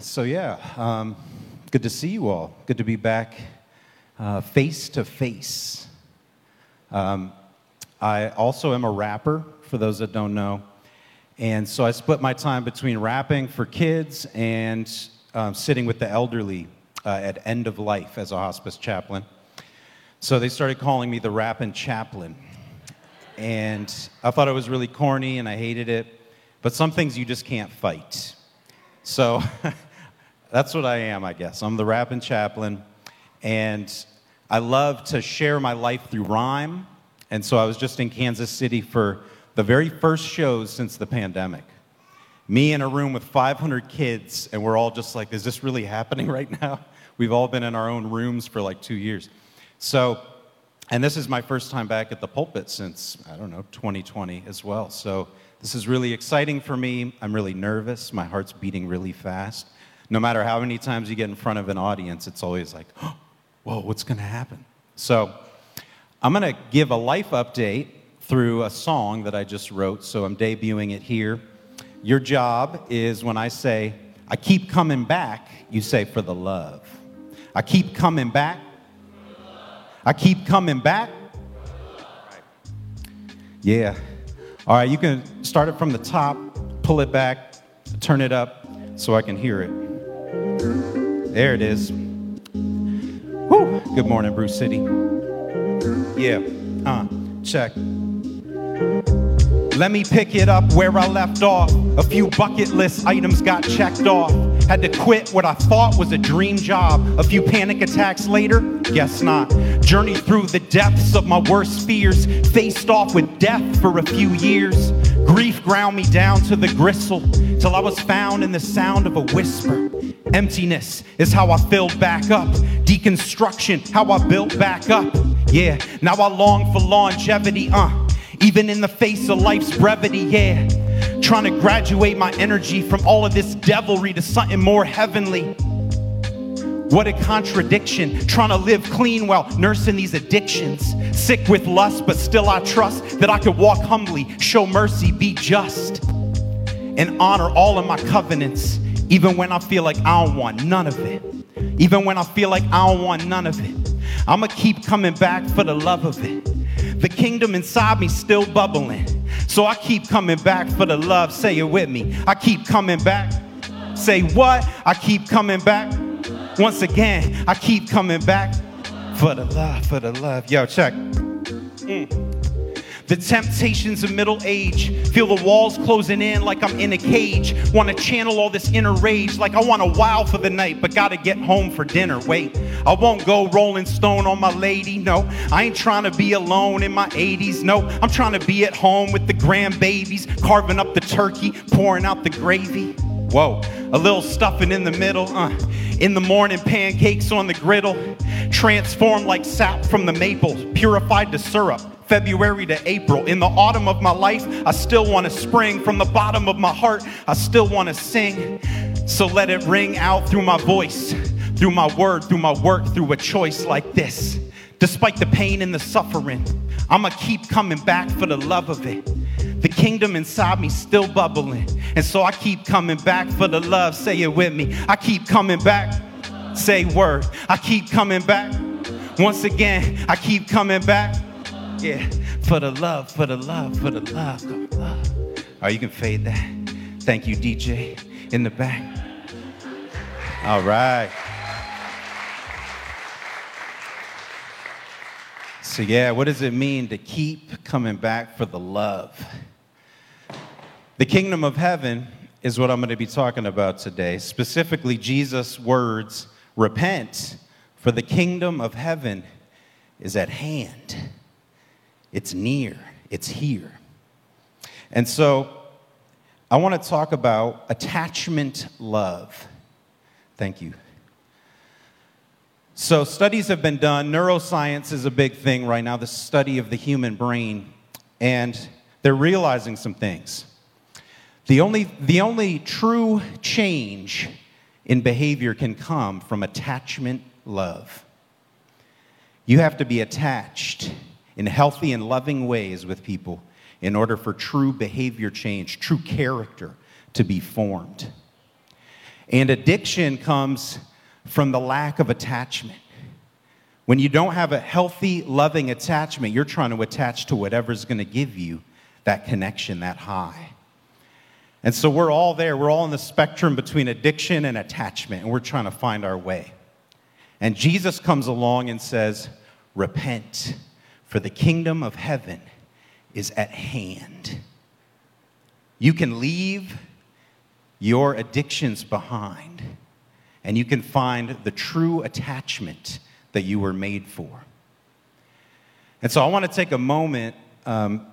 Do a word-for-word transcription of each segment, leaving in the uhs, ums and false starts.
so yeah, um, good to see you all. Good to be back uh, face to face. Um, I also am a rapper, for those that don't know. And so I split my time between rapping for kids and um, sitting with the elderly uh, at end of life as a hospice chaplain. So they started calling me the rapping chaplain. And I thought it was really corny and I hated it. But some things you just can't fight. So that's what I am, I guess. I'm the rapping chaplain. And I love to share my life through rhyme. And so I was just in Kansas City for the very first shows since the pandemic. Me in a room with five hundred kids, and we're all just like, is this really happening right now? We've all been in our own rooms for like two years. So, and this is my first time back at the pulpit since, I don't know, twenty twenty as well. So this is really exciting for me. I'm really nervous. My heart's beating really fast. No matter how many times you get in front of an audience, it's always like, oh, whoa, what's going to happen? So I'm going to give a life update through a song that I just wrote, so I'm debuting it here. Your job is when I say, I keep coming back, you say, for the love. I keep coming back. I keep coming back. Yeah. All right, you can start it from the top, pull it back, turn it up so I can hear it. There it is. Woo. Good morning, Bruce City. Yeah, uh, check. Let me pick it up where I left off. A few bucket list items got checked off. Had to quit what I thought was a dream job. A few panic attacks later, guess not. Journeyed through the depths of my worst fears. Faced off with death for a few years. Grief ground me down to the gristle, till I was found in the sound of a whisper. Emptiness is how I filled back up. Deconstruction, how I built back up. Yeah, now I long for longevity, uh. Even in the face of life's brevity, yeah. Trying to graduate my energy from all of this devilry to something more heavenly. What a contradiction, trying to live clean while nursing these addictions. Sick with lust, but still I trust that I could walk humbly, show mercy, be just, and honor all of my covenants, even when I feel like I don't want none of it. Even when I feel like I don't want none of it. I'ma keep coming back for the love of it. The kingdom inside me still bubbling. So I keep coming back for the love. Say it with me. I keep coming back. Say what? I keep coming back. Once again, I keep coming back for the love, for the love. Yo, check. Mm. The temptations of middle age. Feel the walls closing in like I'm in a cage. Want to channel all this inner rage like I want to wild for the night, but got to get home for dinner. Wait. I won't go rolling stone on my lady, no. I ain't trying to be alone in my eighties, no. I'm trying to be at home with the grandbabies, carving up the turkey, pouring out the gravy. Whoa, a little stuffing in the middle, uh. In the morning, pancakes on the griddle. Transformed like sap from the maples, purified to syrup. February to April. In the autumn of my life, I still want to spring. From the bottom of my heart, I still want to sing. So let it ring out through my voice, through my word, through my work, through a choice like this. Despite the pain and the suffering, I'ma keep coming back for the love of it. The kingdom inside me still bubbling. And so I keep coming back for the love. Say it with me. I keep coming back. Say word. I keep coming back. Once again, I keep coming back. Yeah, for the love, for the love, for the love, for the love. All right, you can fade that. Thank you, D J, in the back. All right. So yeah, what does it mean to keep coming back for the love? The kingdom of heaven is what I'm going to be talking about today. Specifically, Jesus' words, repent, for the kingdom of heaven is at hand. It's near. It's here. And so I want to talk about attachment love. Thank you. So studies have been done. Neuroscience is a big thing right now, the study of the human brain. And they're realizing some things. The only, the only true change in behavior can come from attachment love. You have to be attached in healthy and loving ways with people in order for true behavior change, true character to be formed. And addiction comes from the lack of attachment. When you don't have a healthy, loving attachment, you're trying to attach to whatever's going to give you that connection, that high. And so we're all there. We're all in the spectrum between addiction and attachment, and we're trying to find our way. And Jesus comes along and says, repent, for the kingdom of heaven is at hand. You can leave your addictions behind, and you can find the true attachment that you were made for. And so I want to take a moment um,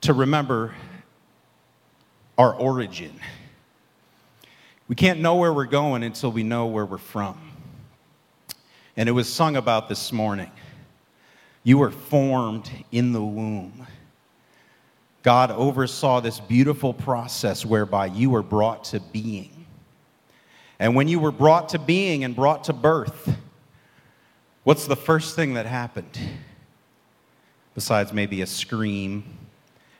to remember our origin. We can't know where we're going until we know where we're from. And it was sung about this morning. You were formed in the womb. God oversaw this beautiful process whereby you were brought to being. And when you were brought to being and brought to birth, what's the first thing that happened? Besides maybe a scream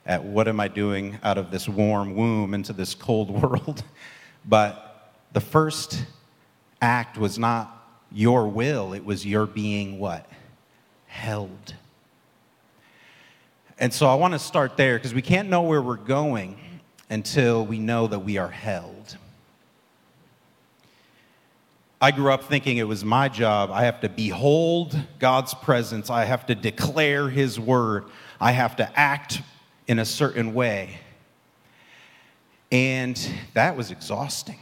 at what am I doing out of this warm womb into this cold world? But the first act was not your will, it was your being what? Held. And so I want to start there because we can't know where we're going until we know that we are held. I grew up thinking it was my job. I have to behold God's presence. I have to declare His word. I have to act in a certain way. And that was exhausting.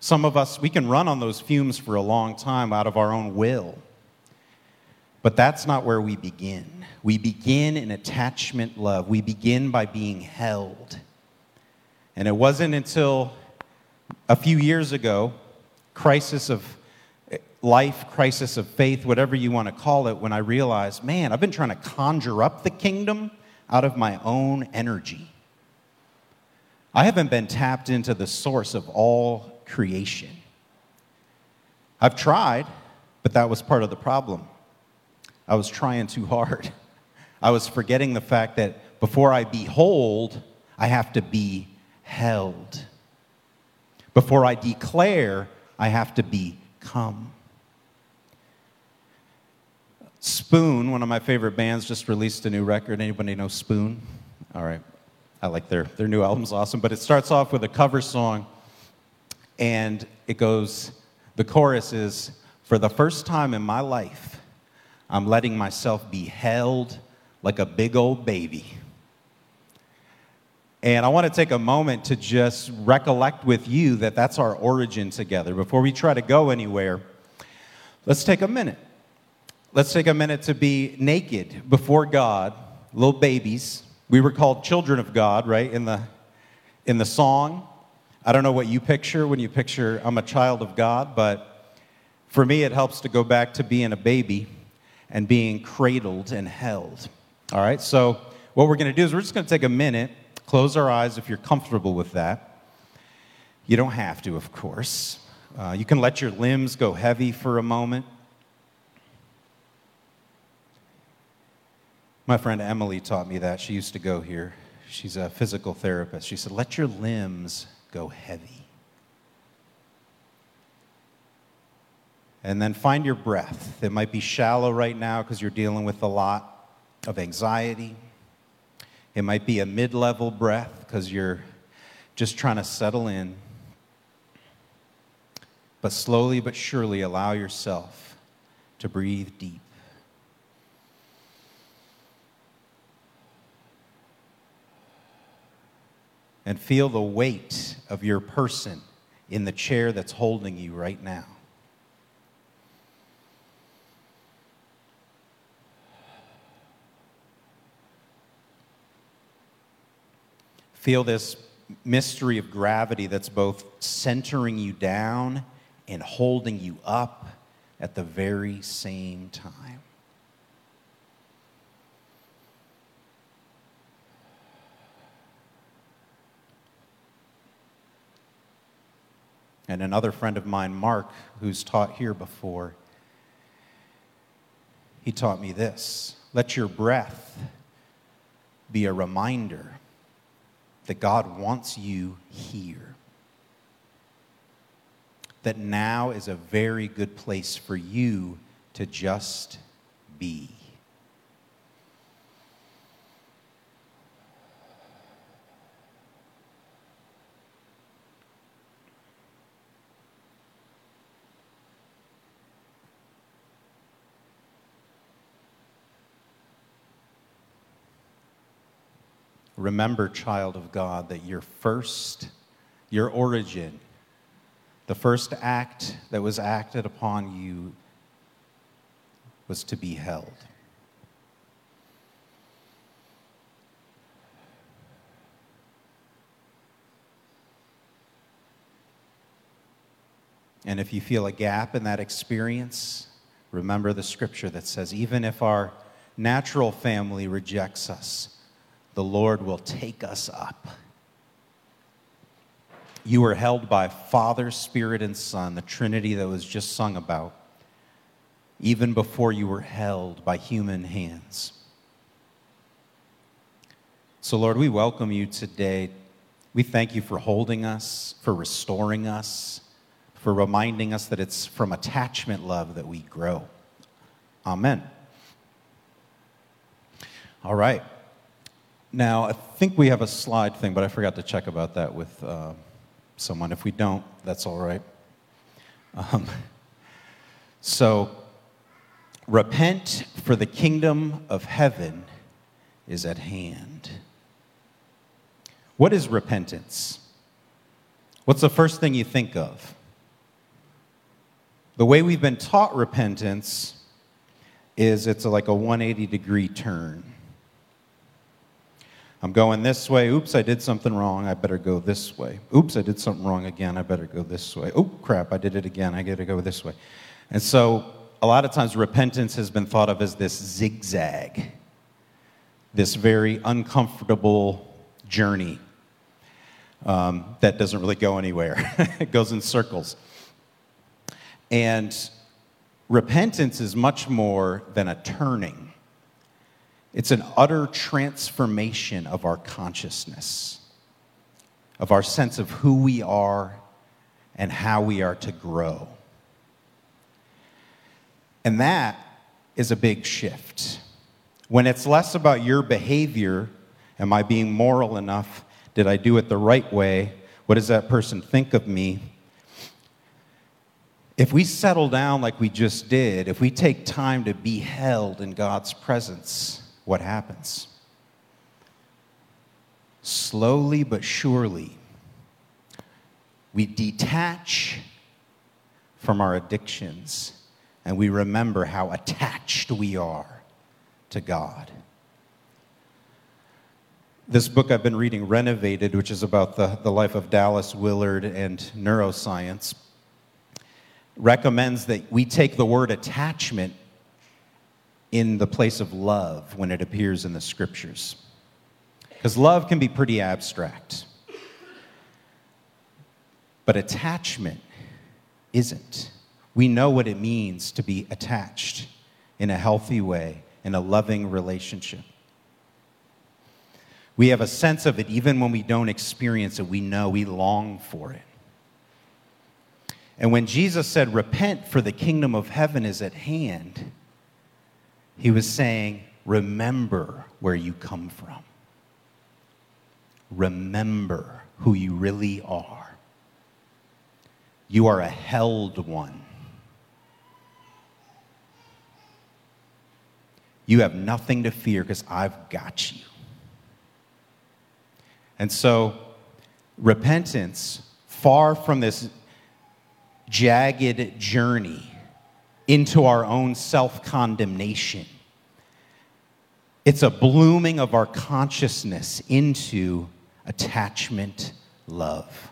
Some of us, we can run on those fumes for a long time out of our own will. But that's not where we begin. We begin in attachment love. We begin by being held. And it wasn't until a few years ago, crisis of life, crisis of faith, whatever you want to call it, when I realized, man, I've been trying to conjure up the kingdom out of my own energy. I haven't been tapped into the source of all creation. I've tried, but that was part of the problem. I was trying too hard. I was forgetting the fact that before I behold, I have to be held. Before I declare, I have to become. Spoon, one of my favorite bands, just released a new record. Anybody know Spoon? All right. I like their, their new album's awesome. But it starts off with a cover song, and it goes, the chorus is, for the first time in my life, I'm letting myself be held like a big old baby. And I want to take a moment to just recollect with you that that's our origin together. Before we try to go anywhere, let's take a minute. Let's take a minute to be naked before God, little babies. We were called children of God, right, in the in the song. I don't know what you picture when you picture I'm a child of God, but for me it helps to go back to being a baby and being cradled and held. All right, so what we're going to do is we're just going to take a minute, close our eyes if you're comfortable with that. You don't have to, of course. Uh, you can let your limbs go heavy for a moment. My friend Emily taught me that. She used to go here. She's a physical therapist. She said, let your limbs go heavy. And then find your breath. It might be shallow right now because you're dealing with a lot of anxiety. It might be a mid-level breath because you're just trying to settle in. But slowly but surely allow yourself to breathe deep. And feel the weight of your person in the chair that's holding you right now. Feel this mystery of gravity that's both centering you down and holding you up at the very same time. And another friend of mine, Mark, who's taught here before, he taught me this. Let your breath be a reminder that God wants you here. That now is a very good place for you to just be. Remember, child of God, that your first, your origin, the first act that was acted upon you was to be held. And if you feel a gap in that experience, remember the scripture that says, even if our natural family rejects us, the Lord will take us up. You were held by Father, Spirit, and Son, the Trinity that was just sung about, even before you were held by human hands. So, Lord, we welcome you today. We thank you for holding us, for restoring us, for reminding us that it's from attachment love that we grow. Amen. All right. Now, I think we have a slide thing, but I forgot to check about that with uh, someone. If we don't, that's all right. Um, so, repent, for the kingdom of heaven is at hand. What is repentance? What's the first thing you think of? The way we've been taught repentance is it's like a one hundred eighty degree turn. I'm going this way. Oops, I did something wrong. I better go this way. Oops, I did something wrong again. I better go this way. Oh, crap, I did it again. I got to go this way. And so a lot of times repentance has been thought of as this zigzag, this very uncomfortable journey um, that doesn't really go anywhere. It goes in circles. And repentance is much more than a turning. It's an utter transformation of our consciousness, of our sense of who we are and how we are to grow. And that is a big shift. When it's less about your behavior, am I being moral enough? Did I do it the right way? What does that person think of me? If we settle down like we just did, if we take time to be held in God's presence, what happens? Slowly but surely, we detach from our addictions and we remember how attached we are to God. This book I've been reading, Renovated, which is about the, the life of Dallas Willard and neuroscience, recommends that we take the word attachment in the place of love when it appears in the scriptures. Because love can be pretty abstract. But attachment isn't. We know what it means to be attached in a healthy way, in a loving relationship. We have a sense of it even when we don't experience it. We know we long for it. And when Jesus said, repent, for the kingdom of heaven is at hand, he was saying, remember where you come from. Remember who you really are. You are a held one. You have nothing to fear because I've got you. And so, repentance, far from this jagged journey into our own self-condemnation. It's a blooming of our consciousness into attachment love.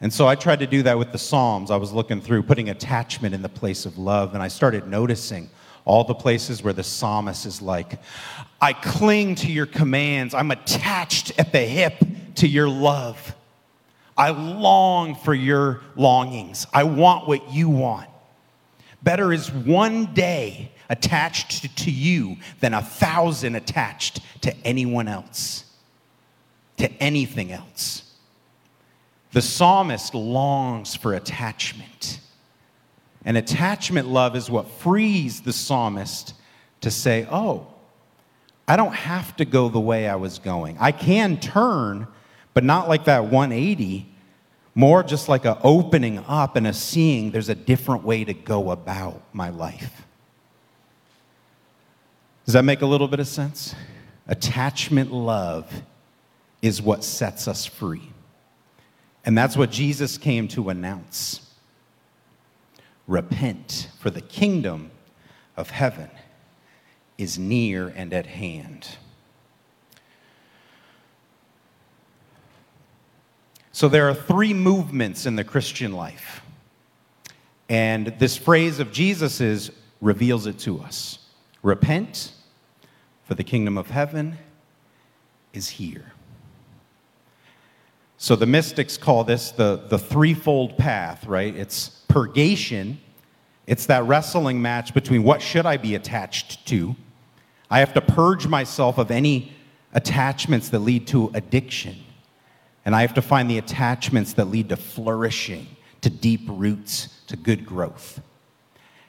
And so I tried to do that with the Psalms. I was looking through, putting attachment in the place of love, and I started noticing all the places where the psalmist is like, I cling to your commands. I'm attached at the hip to your love. I long for your longings. I want what you want. Better is one day attached to you than a thousand attached to anyone else. to anything else. The psalmist longs for attachment. And attachment love is what frees the psalmist to say, oh, I don't have to go the way I was going. I can turn, but not like that one eighty, more just like an opening up and a seeing there's a different way to go about my life. Does that make a little bit of sense? Attachment love is what sets us free. And that's what Jesus came to announce. Repent, for the kingdom of heaven is near and at hand. So there are three movements in the Christian life. And this phrase of Jesus's reveals it to us. Repent, for the kingdom of heaven is here. So the mystics call this the, the threefold path, right? It's purgation. It's that wrestling match between what should I be attached to? I have to purge myself of any attachments that lead to addiction. And I have to find the attachments that lead to flourishing, to deep roots, to good growth.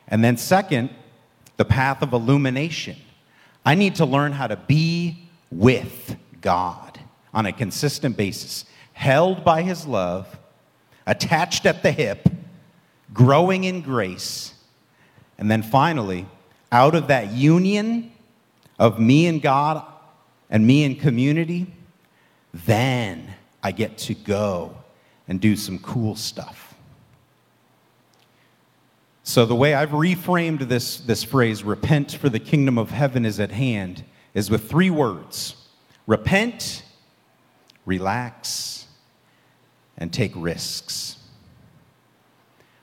And then second, the path of illumination. I need to learn how to be with God on a consistent basis, held by his love, attached at the hip, growing in grace, and then finally, out of that union of me and God and me and community, then I get to go and do some cool stuff. So the way I've reframed this, this phrase, repent for the kingdom of heaven is at hand, is with three words. Repent, relax, and take risks.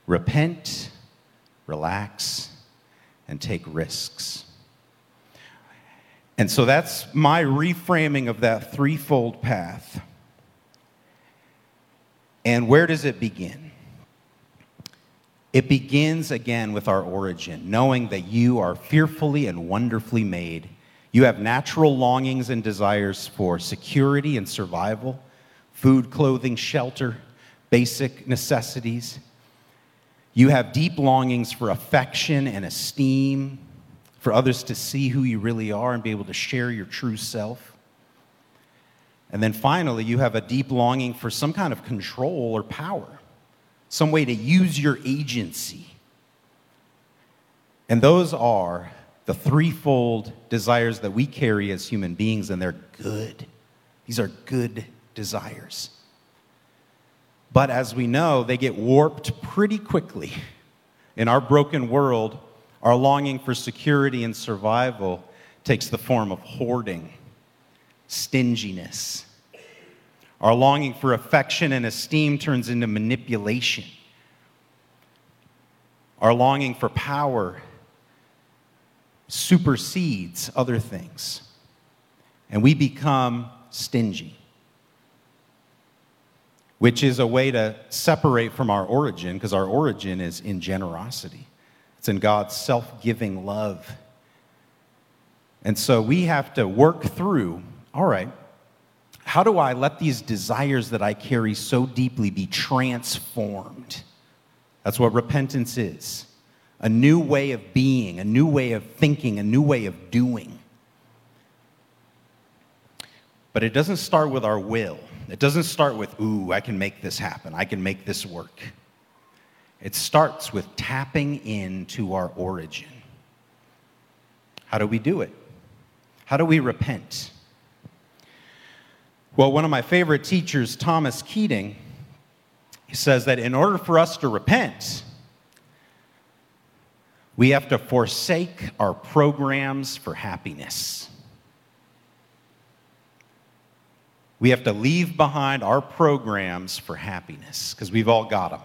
Repent, relax, and take risks. And so that's my reframing of that threefold path. And where does it begin? It begins again with our origin, knowing that you are fearfully and wonderfully made. You have natural longings and desires for security and survival, food, clothing, shelter, basic necessities. You have deep longings for affection and esteem, for others to see who you really are and be able to share your true self. And then finally, you have a deep longing for some kind of control or power, some way to use your agency. And those are the threefold desires that we carry as human beings, and they're good. These are good desires. But as we know, they get warped pretty quickly. In our broken world, our longing for security and survival takes the form of hoarding, stinginess. Our longing for affection and esteem turns into manipulation. Our longing for power supersedes other things, and we become stingy, which is a way to separate from our origin, because our origin is in generosity. It's in God's self-giving love. And so we have to work through, all right, how do I let these desires that I carry so deeply be transformed? That's what repentance is. A new way of being, a new way of thinking, a new way of doing. But it doesn't start with our will. It doesn't start with, ooh, I can make this happen. I can make this work. It starts with tapping into our origin. How do we do it? How do we repent? Well, one of my favorite teachers, Thomas Keating, says that in order for us to repent, we have to forsake our programs for happiness. We have to leave behind our programs for happiness, because we've all got them.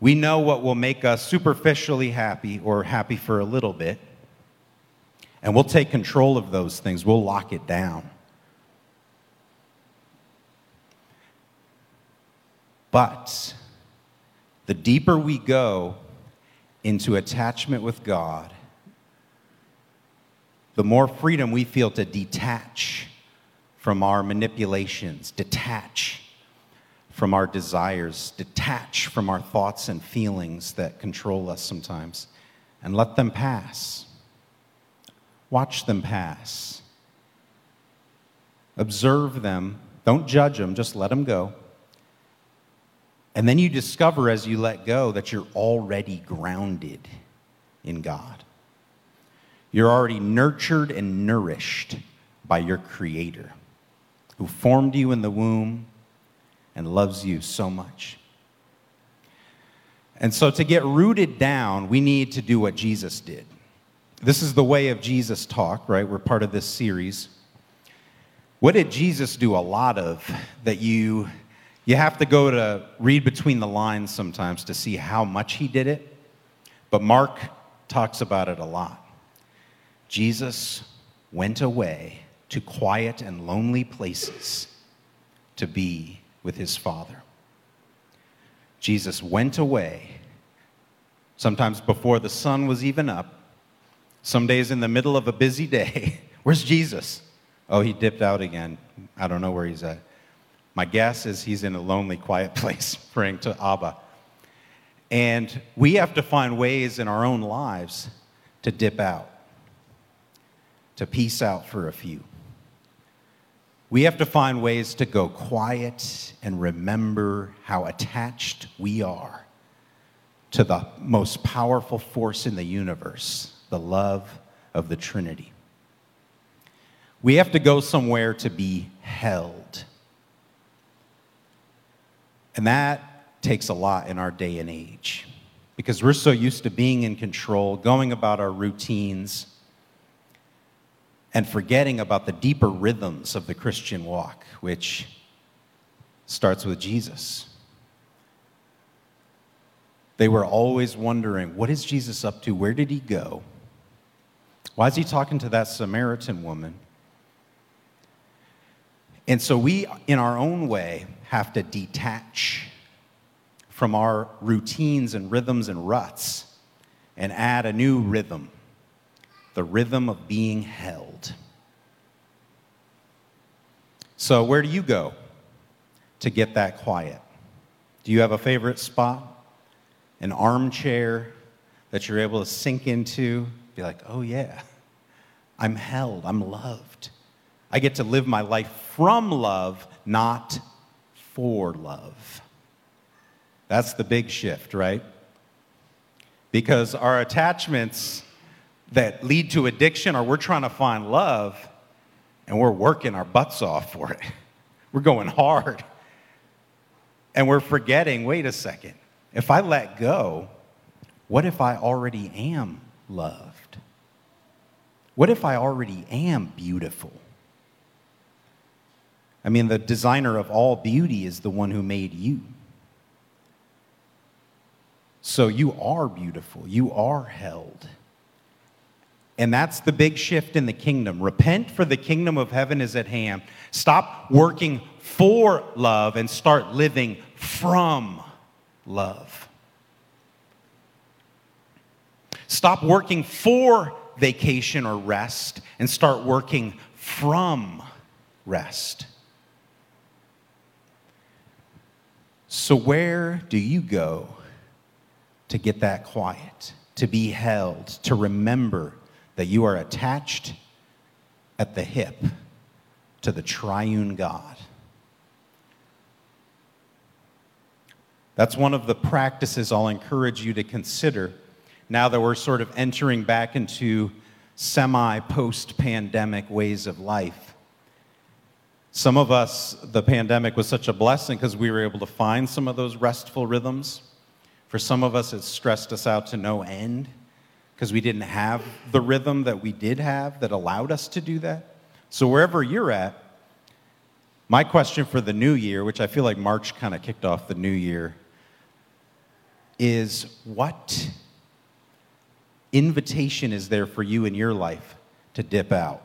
We know what will make us superficially happy or happy for a little bit, and we'll take control of those things. We'll lock it down. But the deeper we go into attachment with God, the more freedom we feel to detach from our manipulations, detach from our desires, detach from our thoughts and feelings that control us sometimes, and let them pass. Watch them pass. Observe them. Don't judge them. Just let them go. And then you discover as you let go that you're already grounded in God. You're already nurtured and nourished by your Creator, who formed you in the womb and loves you so much. And so to get rooted down, we need to do what Jesus did. This is the way of Jesus talk, right? We're part of this series. What did Jesus do a lot of that you you have to go to read between the lines sometimes to see how much he did it? But Mark talks about it a lot. Jesus went away to quiet and lonely places to be with his Father. Jesus went away, sometimes before the sun was even up, some days in the middle of a busy day. Where's Jesus? Oh, he dipped out again. I don't know where he's at. My guess is he's in a lonely, quiet place praying to Abba. And we have to find ways in our own lives to dip out, to peace out for a few. We have to find ways to go quiet and remember how attached we are to the most powerful force in the universe, the love of the Trinity. We have to go somewhere to be held. And that takes a lot in our day and age, because we're so used to being in control, going about our routines, and forgetting about the deeper rhythms of the Christian walk, which starts with Jesus. They were always wondering, what is Jesus up to? Where did he go? Why is he talking to that Samaritan woman? And so we, in our own way, have to detach from our routines and rhythms and ruts and add a new rhythm. The rhythm of being held. So where do you go to get that quiet? Do you have a favorite spot? An armchair that you're able to sink into? Be like, oh yeah, I'm held, I'm loved. I get to live my life from love, not for love. That's the big shift, right? Because our attachments that lead to addiction, or we're trying to find love, and we're working our butts off for it. We're going hard. And we're forgetting, wait a second, if I let go, what if I already am loved? What if I already am beautiful? I mean, the designer of all beauty is the one who made you. So you are beautiful. You are held. And that's the big shift in the kingdom. Repent, for the kingdom of heaven is at hand. Stop working for love and start living from love. Stop working for vacation or rest and start working from rest. So where do you go to get that quiet, to be held, to remember that you are attached at the hip to the triune God? That's one of the practices I'll encourage you to consider now that we're sort of entering back into semi-post-pandemic ways of life. Some of us, the pandemic was such a blessing because we were able to find some of those restful rhythms. For some of us, it stressed us out to no end, because we didn't have the rhythm that we did have that allowed us to do that. So wherever you're at, my question for the new year, which I feel like March kind of kicked off the new year, is what invitation is there for you in your life to dip out?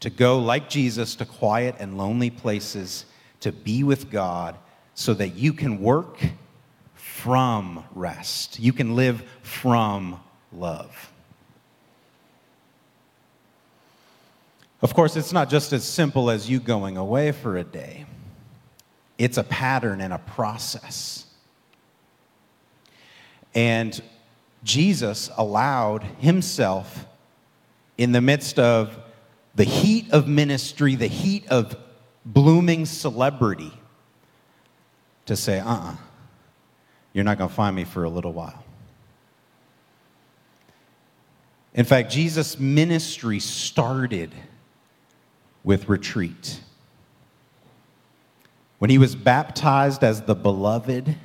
To go like Jesus to quiet and lonely places, to be with God so that you can work from rest. You can live from love. Of course, it's not just as simple as you going away for a day. It's a pattern and a process. And Jesus allowed himself, in the midst of the heat of ministry, the heat of blooming celebrity, to say, uh-uh, you're not going to find me for a little while. In fact, Jesus' ministry started with retreat. When he was baptized as the beloved,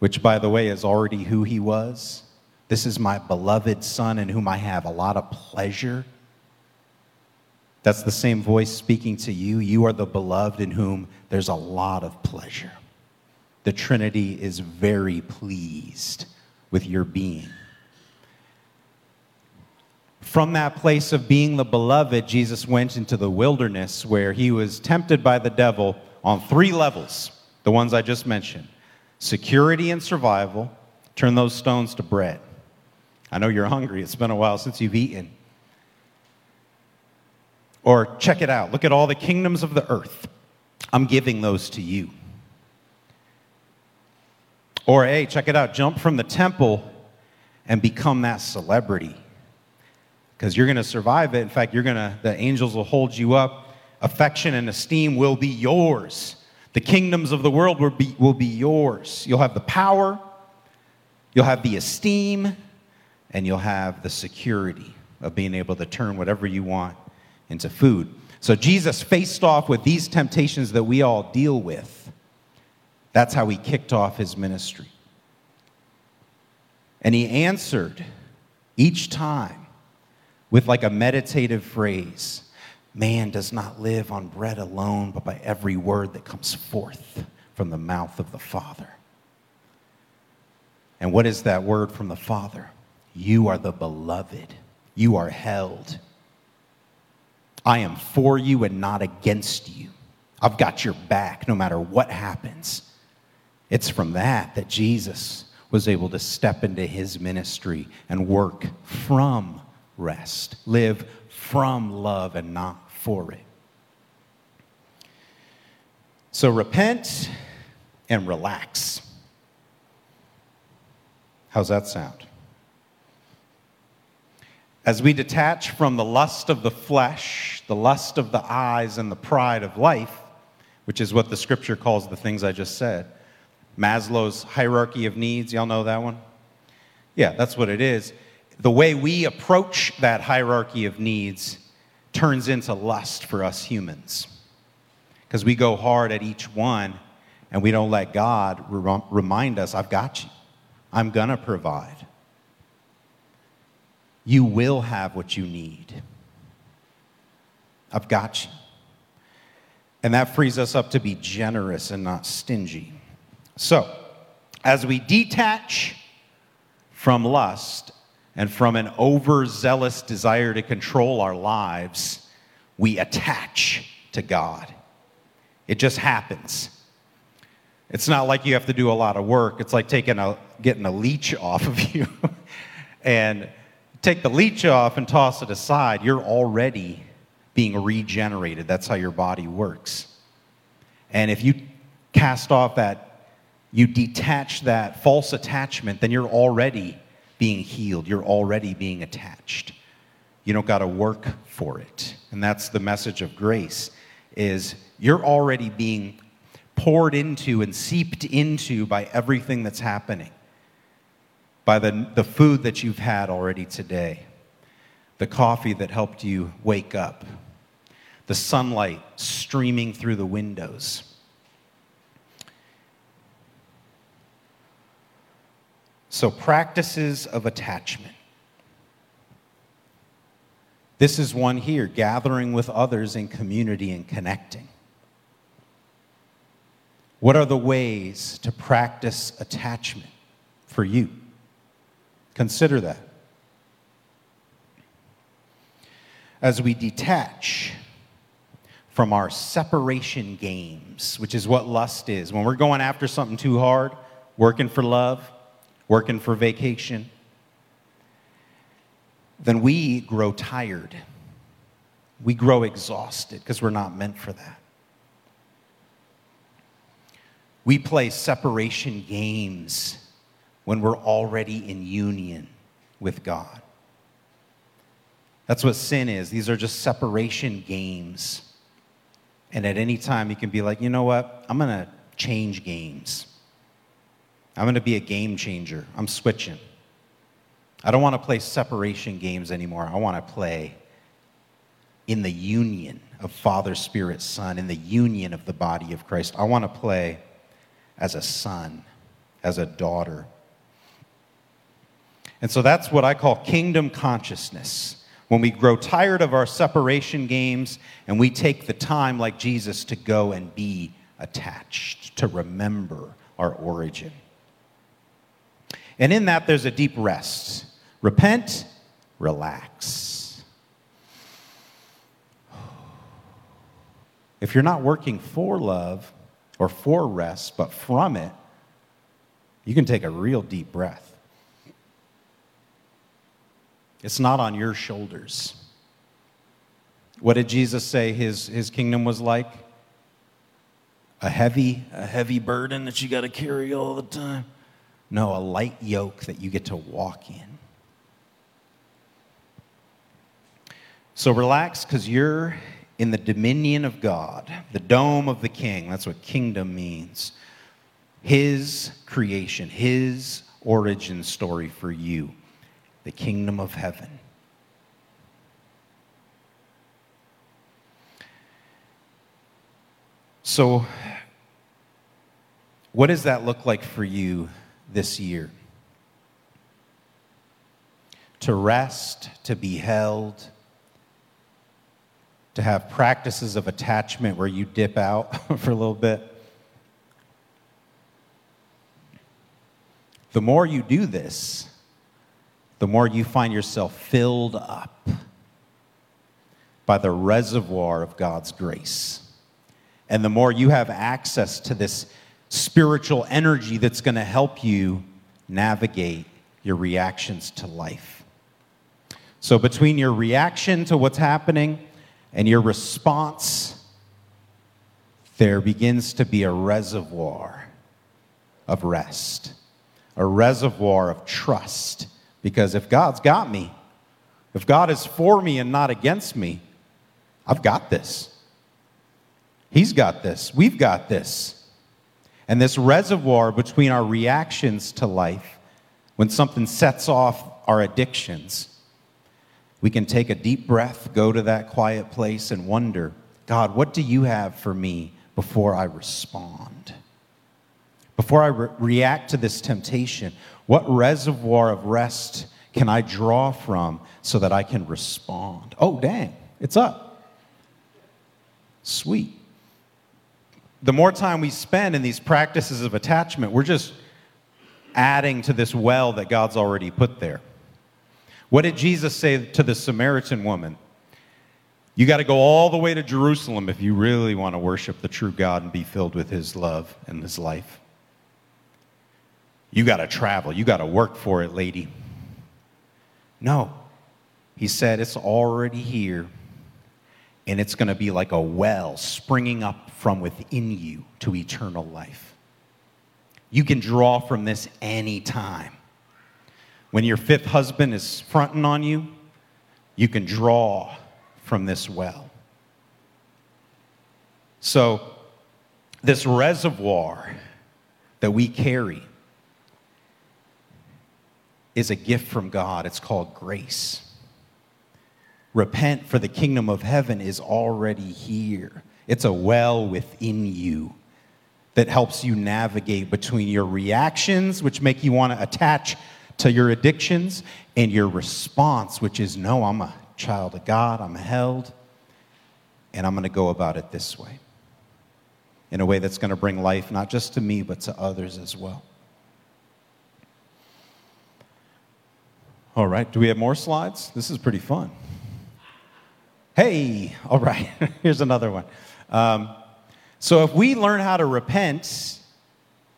which, by the way, is already who he was. This is my beloved son in whom I have a lot of pleasure. That's the same voice speaking to you. You are the beloved in whom there's a lot of pleasure. The Trinity is very pleased with your being. From that place of being the beloved, Jesus went into the wilderness where he was tempted by the devil on three levels, the ones I just mentioned. Security and survival. Turn those stones to bread. I know you're hungry. It's been a while since you've eaten. Or check it out. Look at all the kingdoms of the earth. I'm giving those to you. Or, hey, check it out. Jump from the temple and become that celebrity. Because you're going to survive it. In fact, you're going to, the angels will hold you up. Affection and esteem will be yours. The kingdoms of the world will be, will be yours. You'll have the power, you'll have the esteem, and you'll have the security of being able to turn whatever you want into food. So Jesus faced off with these temptations that we all deal with. That's how he kicked off his ministry. And he answered each time with like a meditative phrase. Man does not live on bread alone, but by every word that comes forth from the mouth of the Father. And what is that word from the Father? You are the beloved. You are held. I am for you and not against you. I've got your back no matter what happens. It's from that that Jesus was able to step into his ministry and work from rest, live from love and not for it. So repent and relax. How's that sound? As we detach from the lust of the flesh, the lust of the eyes, and the pride of life, which is what the scripture calls the things I just said, Maslow's hierarchy of needs, y'all know that one? Yeah, that's what it is. The way we approach that hierarchy of needs turns into lust for us humans, because we go hard at each one, and we don't let God re- remind us, I've got you. I'm going to provide. You will have what you need. I've got you. And that frees us up to be generous and not stingy. So, as we detach from lust and from an overzealous desire to control our lives, we attach to God. It just happens. It's not like you have to do a lot of work. It's like taking a getting a leech off of you and take the leech off and toss it aside. You're already being regenerated. That's how your body works. And if you cast off that, you detach that false attachment, then you're already being healed. You're already being attached. You don't got to work for it. And that's the message of grace, is you're already being poured into and seeped into by everything that's happening, by the, the food that you've had already today, the coffee that helped you wake up, the sunlight streaming through the windows. So practices of attachment. This is one here, gathering with others in community and connecting. What are the ways to practice attachment for you? Consider that. As we detach from our separation games, which is what lust is, when we're going after something too hard, working for love, working for vacation, then we grow tired. we grow exhausted because we're not meant for that. We play separation games when we're already in union with God. That's what sin is. These are just separation games. And at any time, you can be like, you know what? I'm going to change games. I'm going to be a game changer. I'm switching. I don't want to play separation games anymore. I want to play in the union of Father, Spirit, Son, in the union of the body of Christ. I want to play as a son, as a daughter. And so that's what I call kingdom consciousness. When we grow tired of our separation games and we take the time like Jesus to go and be attached, to remember our origin. And in that, there's a deep rest. Repent, relax. If you're not working for love or for rest, but from it, you can take a real deep breath. It's not on your shoulders. What did Jesus say his, his kingdom was like? A heavy, a heavy burden that you got to carry all the time? No, a light yoke that you get to walk in. So relax, because you're in the dominion of God, the dome of the King. That's what kingdom means. His creation, his origin story for you. The kingdom of heaven. So, what does that look like for you this year? To rest, to be held, to have practices of attachment where you dip out for a little bit. The more you do this, the more you find yourself filled up by the reservoir of God's grace. And the more you have access to this spiritual energy that's going to help you navigate your reactions to life. So between your reaction to what's happening and your response, there begins to be a reservoir of rest, a reservoir of trust. Because if God's got me, if God is for me and not against me, I've got this. He's got this. We've got this. And this reservoir between our reactions to life, when something sets off our addictions, we can take a deep breath, go to that quiet place and wonder, God, what do you have for me before I respond? Before I re- react to this temptation, what reservoir of rest can I draw from so that I can respond? Oh, dang, it's up. Sweet. The more time we spend in these practices of attachment, we're just adding to this well that God's already put there. What did Jesus say to the Samaritan woman? You got to go all the way to Jerusalem if you really want to worship the true God and be filled with his love and his life. You got to travel. You got to work for it, lady. No. He said it's already here, and it's going to be like a well springing up from within you to eternal life. You can draw from this anytime. When your fifth husband is fronting on you, you can draw from this well. So this reservoir that we carry is a gift from God. It's called grace. Repent, for the kingdom of heaven is already here. It's a well within you that helps you navigate between your reactions, which make you want to attach to your addictions, and your response, which is, no, I'm a child of God, I'm held, and I'm going to go about it this way, in a way that's going to bring life not just to me, but to others as well. All right, do we have more slides? This is pretty fun. Hey, all right, here's another one. Um, so if we learn how to repent,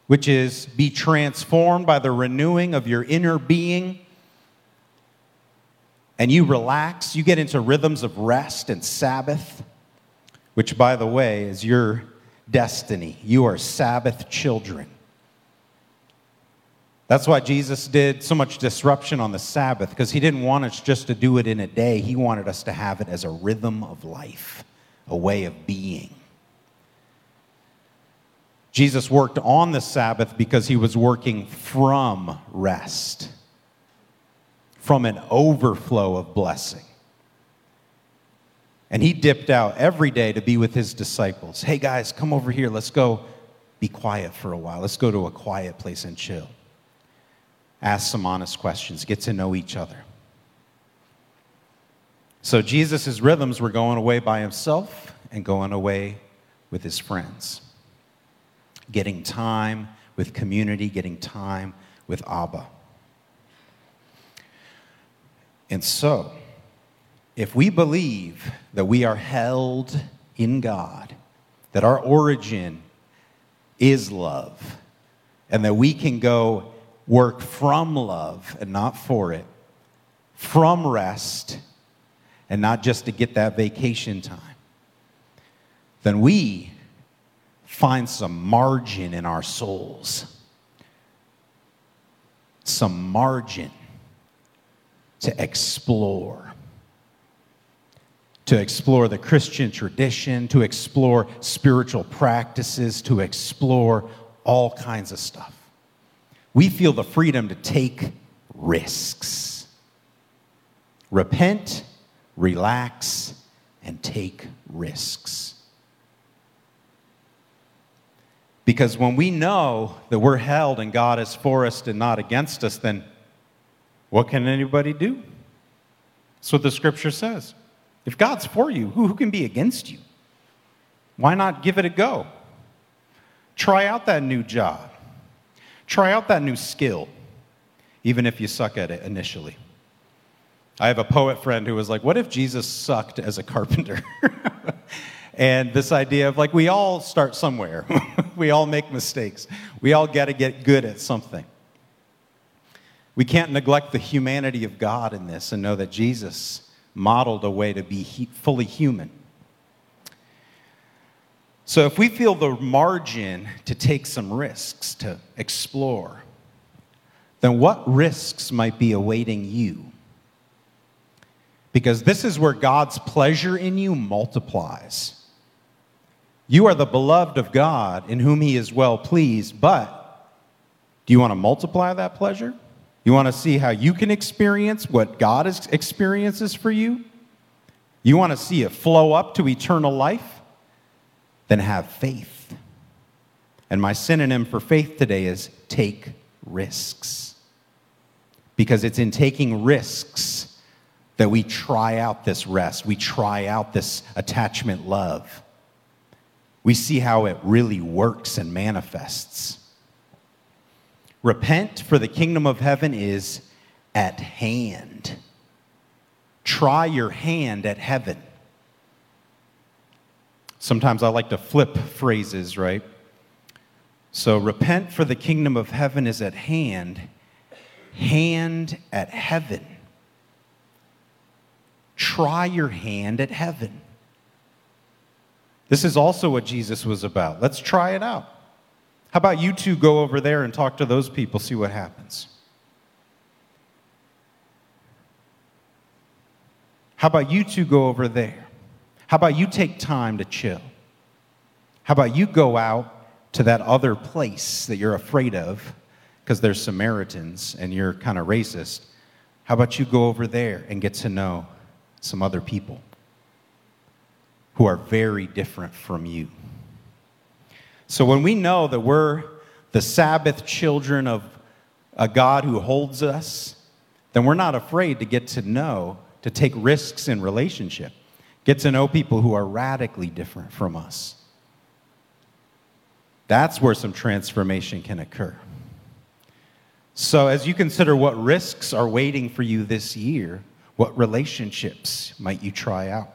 which is be transformed by the renewing of your inner being, and you relax, you get into rhythms of rest and Sabbath, which, by the way, is your destiny. You are Sabbath children. That's why Jesus did so much disruption on the Sabbath, because he didn't want us just to do it in a day. He wanted us to have it as a rhythm of life, a way of being. Jesus worked on the Sabbath because he was working from rest, from an overflow of blessing. And he dipped out every day to be with his disciples. Hey, guys, come over here. Let's go be quiet for a while. Let's go to a quiet place and chill. Ask some honest questions. Get to know each other. So Jesus' rhythms were going away by himself and going away with his friends. Getting time with community, getting time with Abba. And so, if we believe that we are held in God, that our origin is love, and that we can go work from love and not for it, from rest and not just to get that vacation time, then we find some margin in our souls, some margin to explore, to explore the Christian tradition, to explore spiritual practices, to explore all kinds of stuff. We feel the freedom to take risks. Repent, relax, and take risks. Because when we know that we're held and God is for us and not against us, then what can anybody do? That's what the scripture says. If God's for you, who, who can be against you? Why not give it a go? Try out that new job. Try out that new skill, even if you suck at it initially. I have a poet friend who was like, what if Jesus sucked as a carpenter? And this idea of, like, we all start somewhere. We all make mistakes. We all got to get good at something. We can't neglect the humanity of God in this and know that Jesus modeled a way to be he- fully human. So if we feel the margin to take some risks, to explore, then what risks might be awaiting you? Because this is where God's pleasure in you multiplies. You are the beloved of God, in whom he is well pleased, but do you want to multiply that pleasure? You want to see how you can experience what God experiences for you? You want to see it flow up to eternal life? Then have faith. And my synonym for faith today is take risks. Because it's in taking risks that we try out this rest. We try out this attachment love. We see how it really works and manifests. Repent, for the kingdom of heaven is at hand. Try your hand at heaven. Sometimes I like to flip phrases, right? So repent, for the kingdom of heaven is at hand. Hand at heaven. Try your hand at heaven. This is also what Jesus was about. Let's try it out. How about you two go over there and talk to those people, see what happens? How about you two go over there? How about you take time to chill? How about you go out to that other place that you're afraid of because they're Samaritans and you're kind of racist? How about you go over there and get to know some other people who are very different from you? So when we know that we're the Sabbath children of a God who holds us, then we're not afraid to get to know, to take risks in relationship, get to know people who are radically different from us. That's where some transformation can occur. So as you consider what risks are waiting for you this year, what relationships might you try out?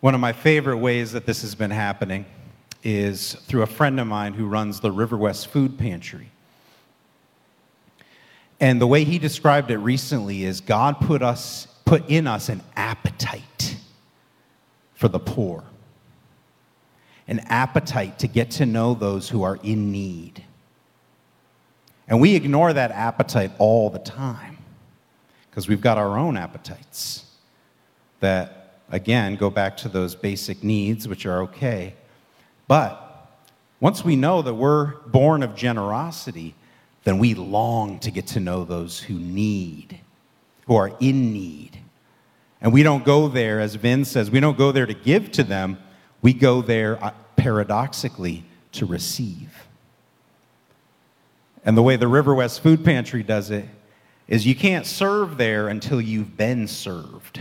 One of my favorite ways that this has been happening is through a friend of mine who runs the Riverwest Food Pantry. And the way he described it recently is God put us, put in us an appetite for the poor, an appetite to get to know those who are in need. And we ignore that appetite all the time because we've got our own appetites that, again, go back to those basic needs, which are okay. But once we know that we're born of generosity, then we long to get to know those who need, who are in need. And we don't go there, as Vin says, we don't go there to give to them. We go there, uh, paradoxically, to receive. And the way the Riverwest Food Pantry does it is you can't serve there until you've been served.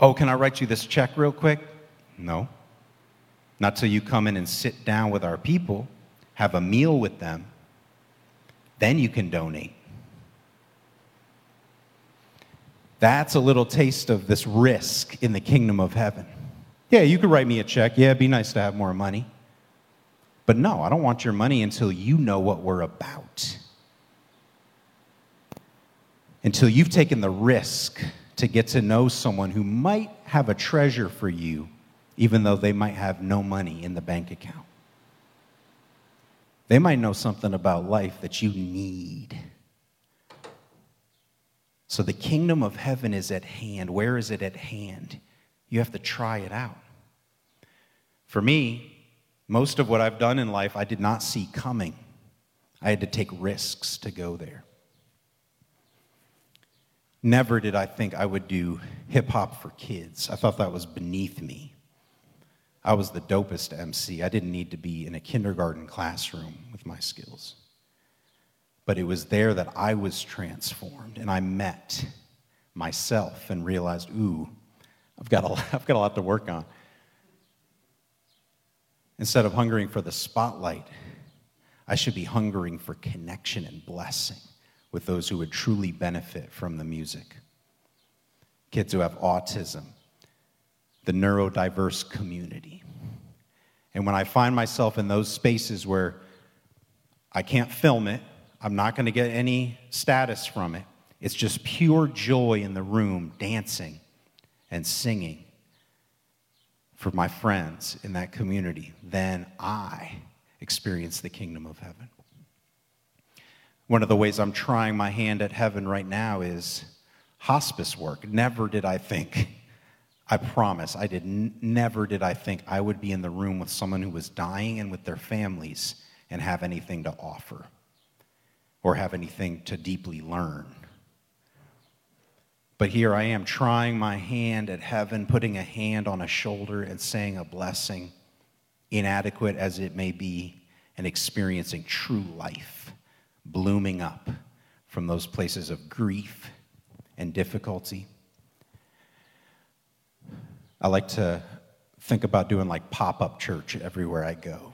Oh, can I write you this check real quick? No. Not till you come in and sit down with our people, have a meal with them. Then you can donate. That's a little taste of this risk in the kingdom of heaven. Yeah, you could write me a check. Yeah, it'd be nice to have more money. But no, I don't want your money until you know what we're about. Until you've taken the risk to get to know someone who might have a treasure for you, even though they might have no money in the bank account. They might know something about life that you need. So the kingdom of heaven is at hand. Where is it at hand? You have to try it out. For me, most of what I've done in life, I did not see coming. I had to take risks to go there. Never did I think I would do hip-hop for kids. I thought that was beneath me. I was the dopest M C. I didn't need to be in a kindergarten classroom with my skills. But it was there that I was transformed, and I met myself and realized, ooh, I've got a, I've got a lot to work on. Instead of hungering for the spotlight, I should be hungering for connection and blessing with those who would truly benefit from the music. Kids who have autism, the neurodiverse community. And when I find myself in those spaces where I can't film it, I'm not going to get any status from it, it's just pure joy in the room, dancing and singing for my friends in that community, then I experience the kingdom of heaven. One of the ways I'm trying my hand at heaven right now is hospice work. Never did I think I promise, I did. Never did I think I would be in the room with someone who was dying and with their families and have anything to offer or have anything to deeply learn. But here I am trying my hand at heaven, putting a hand on a shoulder and saying a blessing, inadequate as it may be, and experiencing true life, blooming up from those places of grief and difficulty. I like to think about doing like pop-up church everywhere I go.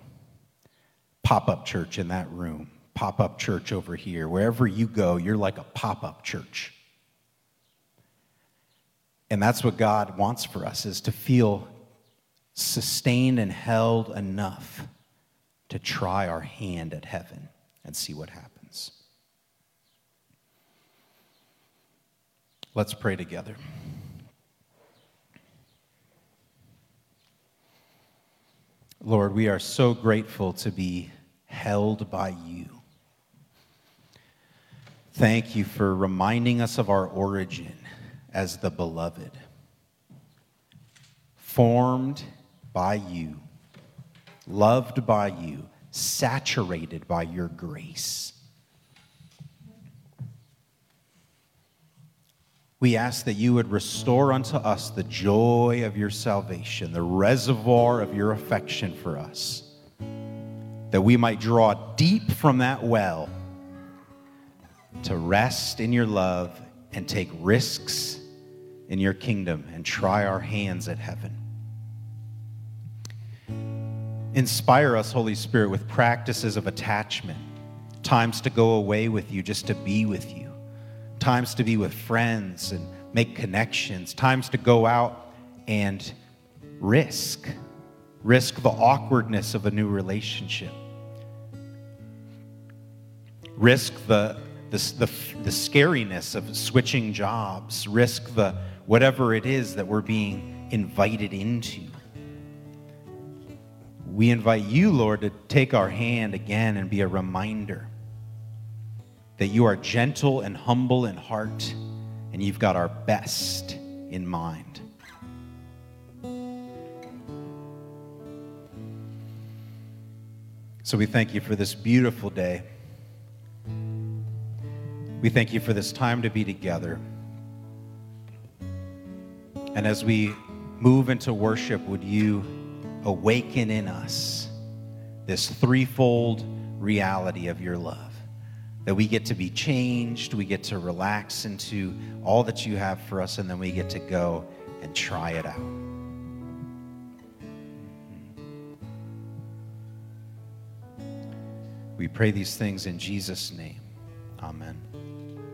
Pop-up church in that room. Pop-up church over here. Wherever you go, you're like a pop-up church. And that's what God wants for us, is to feel sustained and held enough to try our hand at heaven and see what happens. Let's pray together. Lord, we are so grateful to be held by you. Thank you for reminding us of our origin as the beloved, formed by you, loved by you, saturated by your grace. We ask that you would restore unto us the joy of your salvation, the reservoir of your affection for us, that we might draw deep from that well to rest in your love and take risks in your kingdom and try our hands at heaven. Inspire us, Holy Spirit, with practices of attachment, times to go away with you just to be with you, times to be with friends and make connections, times to go out and risk risk the awkwardness of a new relationship, risk the the, the, the scariness of switching jobs, risk the whatever it is that we're being invited into. We invite you, Lord, to take our hand again and be a reminder that you are gentle and humble in heart, and you've got our best in mind. So we thank you for this beautiful day. We thank you for this time to be together. And as we move into worship, would you awaken in us this threefold reality of your love, that we get to be changed, we get to relax into all that you have for us, and then we get to go and try it out. We pray these things in Jesus' name. Amen.